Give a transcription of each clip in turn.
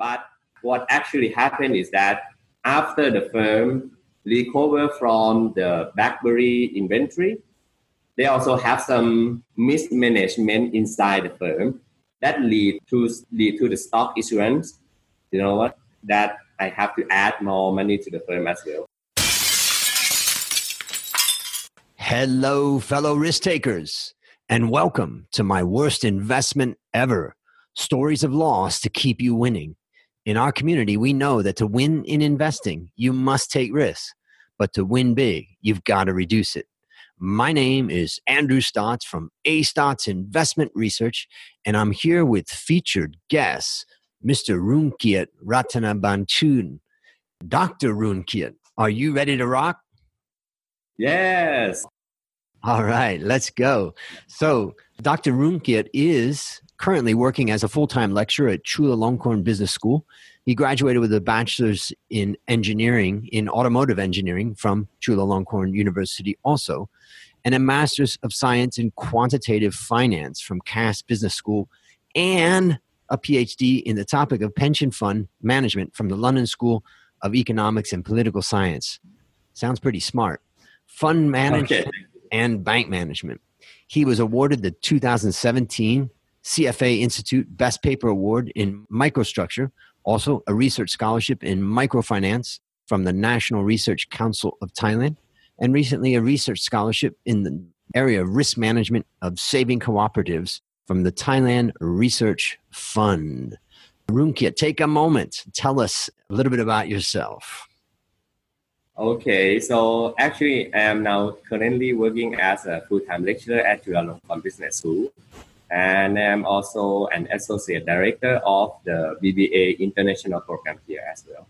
But what actually happened is that after the firm recover from the BlackBerry inventory, they also have some mismanagement inside the firm that lead to the stock issuance. You know what? That I have to add more money to the firm as well. Hello, fellow risk takers, and welcome to My Worst Investment Ever. Stories of loss to keep you winning. In our community, we know that to win in investing, you must take risks. But to win big, you've got to reduce it. My name is Andrew Stotz from A. Stotz Investment Research, and I'm here with featured guest, Mr. Roongkit Ratanabanchoon. Dr. Roongkit, are you ready to rock? Yes. All right, let's go. So, Dr. Roongkit is currently working as a full-time lecturer at Chulalongkorn Business School. He graduated with a bachelor's in engineering, in automotive engineering from Chulalongkorn University also, and a master's of science in quantitative finance from Cass Business School, and a PhD in the topic of pension fund management from the London School of Economics and Political Science. Sounds pretty smart. Fund management and bank management. He was awarded the 2017 CFA Institute Best Paper Award in Microstructure, also a research scholarship in microfinance from the National Research Council of Thailand, and recently a research scholarship in the area of risk management of saving cooperatives from the Thailand Research Fund. Roongkit, take a moment. Tell us a little bit about yourself. Okay, so actually I am now currently working as a full-time lecturer at Chulalongkorn Business School. And I'm also an associate director of the BBA international program here as well.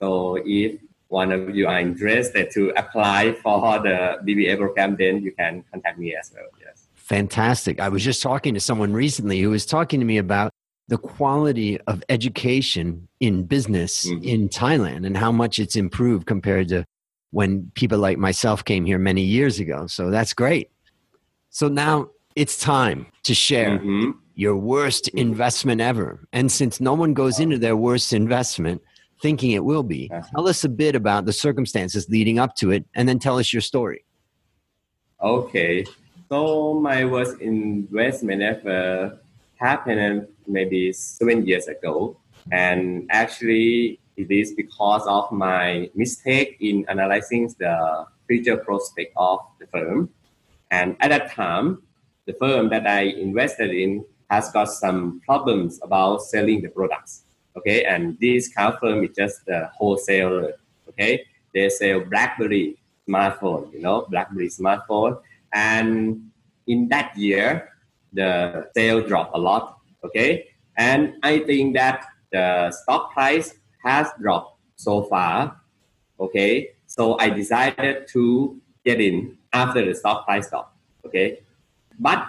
So if one of you are interested to apply for the BBA program, then you can contact me as well. Yes. Fantastic. I was just talking to someone recently who was talking to me about the quality of education in business in Thailand and how much it's improved compared to when people like myself came here many years ago. So that's great. So now, it's time to share your worst investment ever. And since no one goes into their worst investment thinking it will be, tell us a bit about the circumstances leading up to it and then tell us your story. Okay. So my worst investment ever happened maybe 7 years ago. And actually it is because of my mistake in analyzing the future prospect of the firm. And at that time, the firm that I invested in has got some problems about selling the products, okay? And this car firm is just a wholesaler, okay? They sell BlackBerry smartphone, you know, BlackBerry smartphone. And in that year, the sale dropped a lot, okay? And I think that the stock price has dropped so far, okay? So I decided to get in after the stock price dropped, okay? But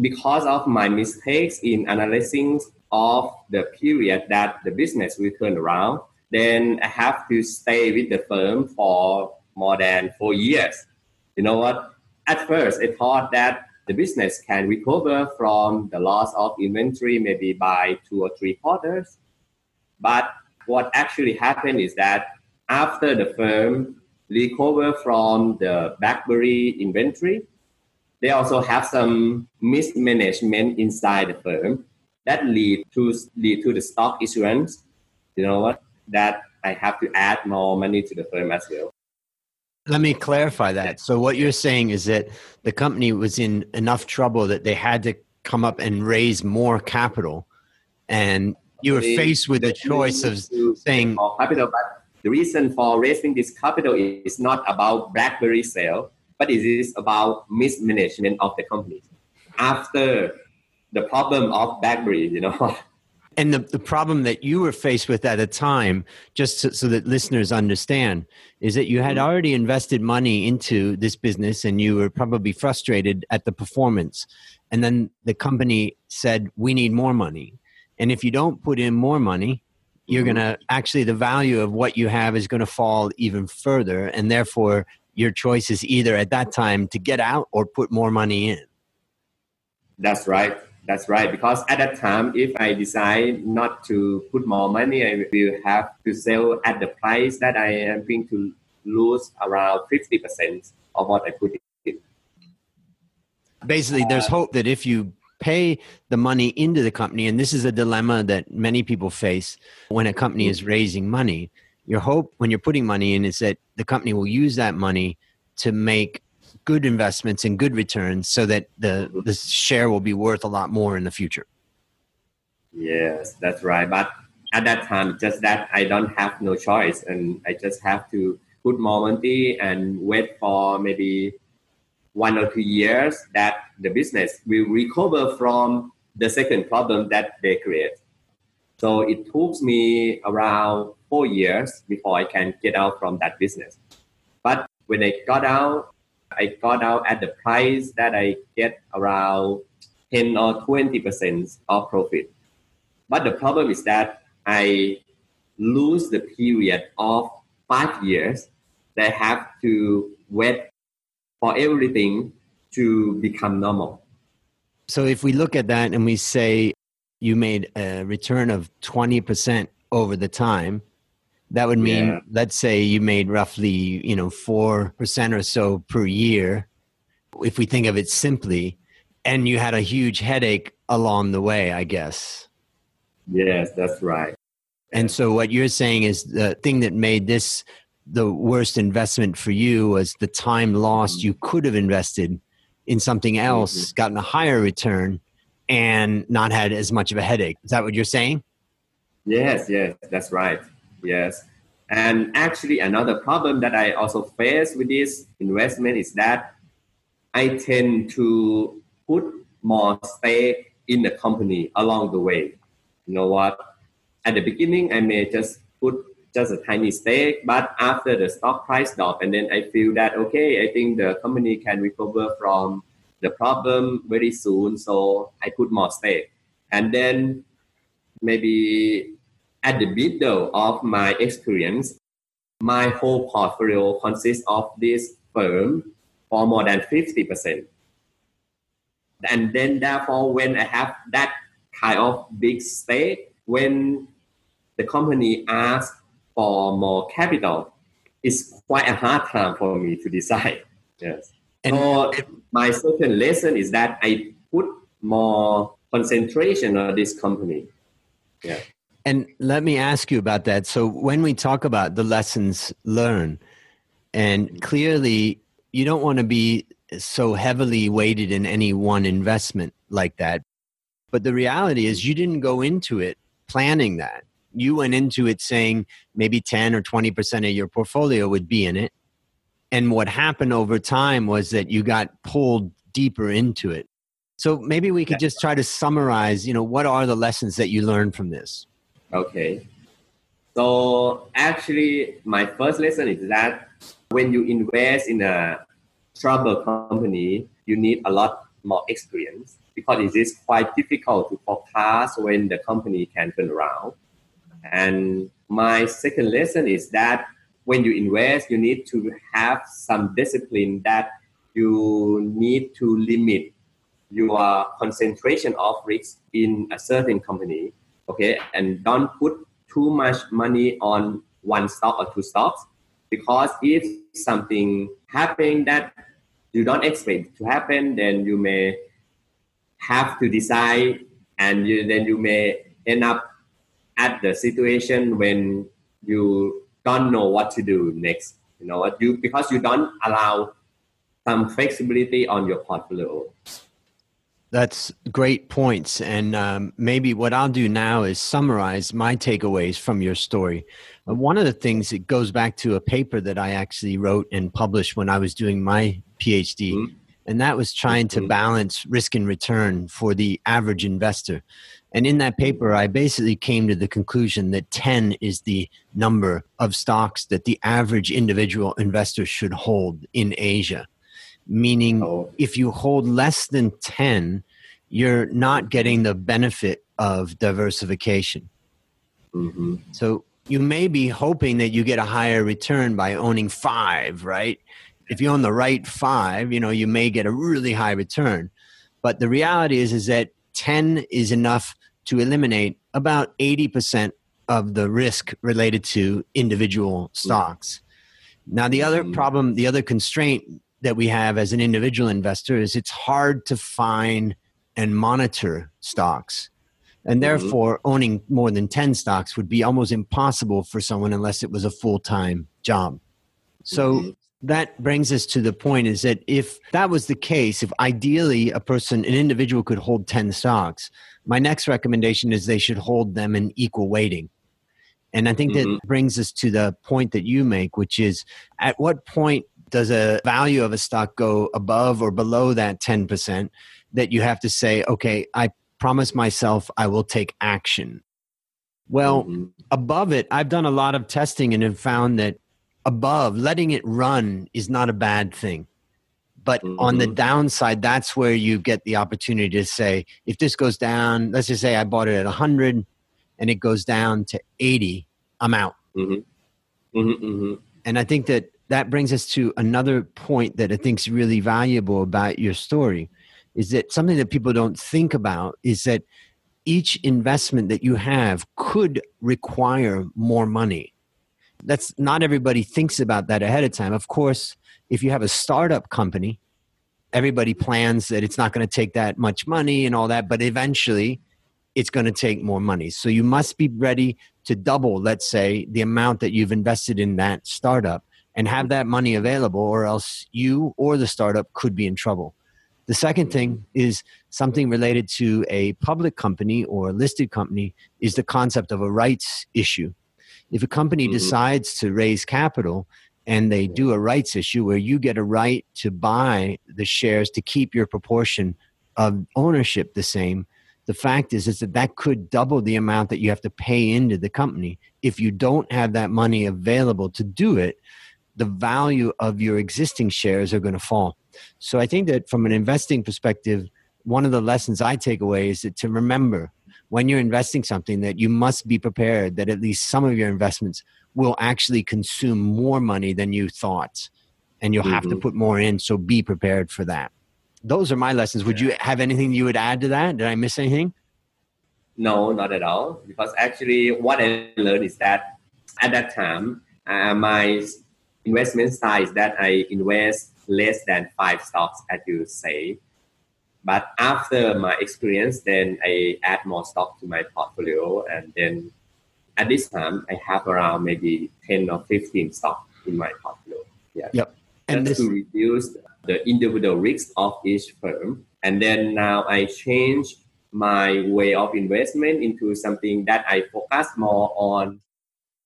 because of my mistakes in analyzing of the period that the business will turn around, then I have to stay with the firm for more than 4 years. You know what? At first, I thought that the business can recover from the loss of inventory maybe by 2 or 3 quarters. But what actually happened is that after the firm recover from the BlackBerry inventory, they also have some mismanagement inside the firm that lead to the stock issuance. You know what? That I have to add more money to the firm as well. Let me clarify that. So what you're saying is that the company was in enough trouble that they had to come up and raise more capital, and you were faced with the choice of saying more capital. But the reason for raising this capital is not about BlackBerry sale, but it is about mismanagement of the company after the problem of BlackBerry, you know. And the problem that you were faced with at the time, just so that listeners understand, is that you had already invested money into this business and you were probably frustrated at the performance. And then the company said, we need more money. And if you don't put in more money, you're going to actually, the value of what you have is going to fall even further. And therefore, your choice is either at that time to get out or put more money in. That's right. That's right, because at that time, if I decide not to put more money, I will have to sell at the price that I am going to lose around 50% of what I put in. Basically, there's hope that if you pay the money into the company, and this is a dilemma that many people face when a company is raising money, your hope when you're putting money in is that the company will use that money to make good investments and good returns so that the share will be worth a lot more in the future. Yes, that's right. But at that time, just that I don't have no choice and I just have to put more money and wait for maybe 1 or 2 years that the business will recover from the second problem that they create. So it took me around 4 years before I can get out from that business. But when I got out at the price that I get around 10 or 20% of profit. But the problem is that I lose the period of 5 years that I have to wait for everything to become normal. So if we look at that and we say you made a return of 20% over the time, that would mean, let's say you made roughly, 4% or so per year, if we think of it simply, and you had a huge headache along the way, I guess. Yes, that's right. And so what you're saying is the thing that made this the worst investment for you was the time lost. You could have invested in something else, gotten a higher return, and not had as much of a headache. Is that what you're saying? Yes, that's right. Yes. And actually, another problem that I also face with this investment is that I tend to put more stake in the company along the way. You know what? At the beginning, I may just put just a tiny stake, but after the stock price drop, and then I feel that, okay, I think the company can recover from the problem very soon, so I put more stake. And then maybe at the middle of my experience, my whole portfolio consists of this firm for more than 50%. And then therefore, when I have that kind of big stake, when the company asks for more capital, it's quite a hard time for me to decide. Yes. And so my second lesson is that I put more concentration on this company. Yeah. And let me ask you about that. So when we talk about the lessons learned, and clearly you don't want to be so heavily weighted in any one investment like that. But the reality is you didn't go into it planning that. You went into it saying maybe 10 or 20% of your portfolio would be in it. And what happened over time was that you got pulled deeper into it. So maybe we could just try to summarize, what are the lessons that you learned from this? Okay. So actually, my first lesson is that when you invest in a troubled company, you need a lot more experience because it is quite difficult to forecast when the company can turn around. And my second lesson is that when you invest, you need to have some discipline that you need to limit your concentration of risk in a certain company. Okay, and don't put too much money on one stock or two stocks, because if something happens that you don't expect to happen, then you may have to decide, and then you may end up at the situation when you don't know what to do next. You know what? Because you don't allow some flexibility on your portfolio. That's great points. And maybe what I'll do now is summarize my takeaways from your story. One of the things that goes back to a paper that I actually wrote and published when I was doing my PhD, and that was trying to balance risk and return for the average investor. And in that paper, I basically came to the conclusion that 10 is the number of stocks that the average individual investor should hold in Asia. Meaning if you hold less than 10, you're not getting the benefit of diversification. So you may be hoping that you get a higher return by owning 5, right? If you own the right 5, you may get a really high return. But the reality is that 10 is enough to eliminate about 80% of the risk related to individual stocks. Now, the other problem, the other constraint that we have as an individual investor is it's hard to find and monitor stocks. And therefore, owning more than 10 stocks would be almost impossible for someone unless it was a full-time job. So that brings us to the point is that if that was the case, if ideally a person, an individual could hold 10 stocks, my next recommendation is they should hold them in equal weighting. And I think that brings us to the point that you make, which is at what point does a value of a stock go above or below that 10% that you have to say, okay, I promise myself I will take action. Well, above it, I've done a lot of testing and have found that above, letting it run is not a bad thing. But on the downside, that's where you get the opportunity to say, if this goes down, let's just say I bought it at 100 and it goes down to 80, I'm out. And I think that that brings us to another point that I think is really valuable about your story, is that something that people don't think about is that each investment that you have could require more money. That's not everybody thinks about that ahead of time. Of course, if you have a startup company, everybody plans that it's not going to take that much money and all that, but eventually it's going to take more money. So you must be ready to double, let's say, the amount that you've invested in that startup and have that money available, or else you or the startup could be in trouble. The second thing is something related to a public company or a listed company is the concept of a rights issue. If a company decides to raise capital and they do a rights issue where you get a right to buy the shares to keep your proportion of ownership the same, the fact is that that could double the amount that you have to pay into the company. If you don't have that money available to do it, the value of your existing shares are going to fall. So I think that from an investing perspective, one of the lessons I take away is that to remember when you're investing something that you must be prepared that at least some of your investments will actually consume more money than you thought, and you'll have to put more in. So be prepared for that. Those are my lessons. Would you have anything you would add to that? Did I miss anything? No, not at all. Because actually what I learned is that at that time, my investment style is that I invest less than 5 stocks, as you say. But after my experience, then I add more stock to my portfolio. And then at this time, I have around maybe 10 or 15 stocks in my portfolio. Yeah. Yep. And just to reduce the individual risk of each firm. And then now I change my way of investment into something that I focus more on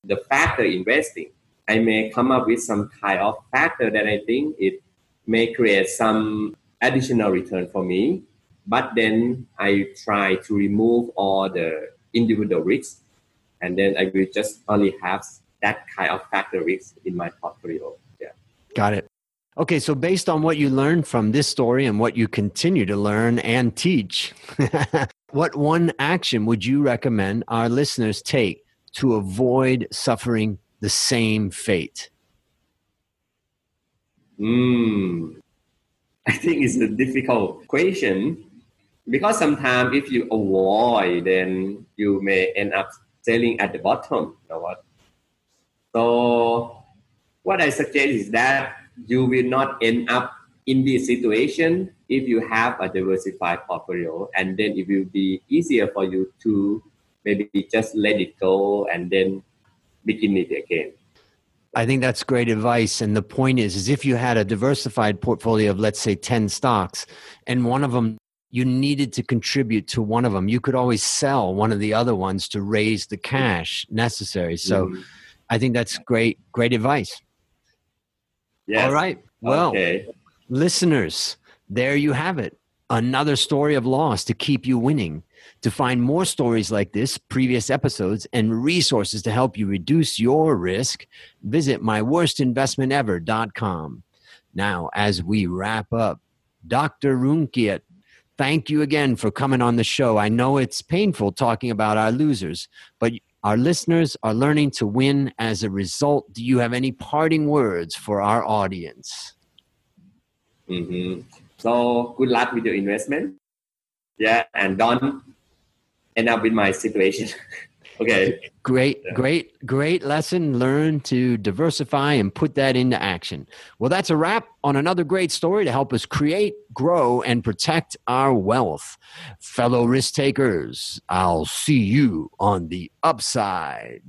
the factor investing. I may come up with some kind of factor that I think it may create some additional return for me, but then I try to remove all the individual risks, and then I will just only have that kind of factor risk in my portfolio. Yeah. Got it. Okay, so based on what you learned from this story and what you continue to learn and teach, what one action would you recommend our listeners take to avoid suffering the same fate? I think it's a difficult question, because sometimes if you avoid, then you may end up selling at the bottom. You know what? So what I suggest is that you will not end up in this situation if you have a diversified portfolio, and then it will be easier for you to maybe just let it go and then begin it again. I think that's great advice. And the point is if you had a diversified portfolio of, let's say, 10 stocks, and one of them, you needed to contribute to one of them, you could always sell one of the other ones to raise the cash necessary. So I think that's great advice. Yes. All right. Well, listeners, there you have it. Another story of loss to keep you winning. To find more stories like this, previous episodes, and resources to help you reduce your risk, visit MyWorstInvestmentEver.com. Now, as we wrap up, Dr. Roongkit, thank you again for coming on the show. I know it's painful talking about our losers, but our listeners are learning to win as a result. Do you have any parting words for our audience? So, good luck with your investment. Yeah, and don't end up with my situation. Okay. Great lesson learned to diversify and put that into action. Well, that's a wrap on another great story to help us create, grow, and protect our wealth. Fellow risk takers, I'll see you on the upside.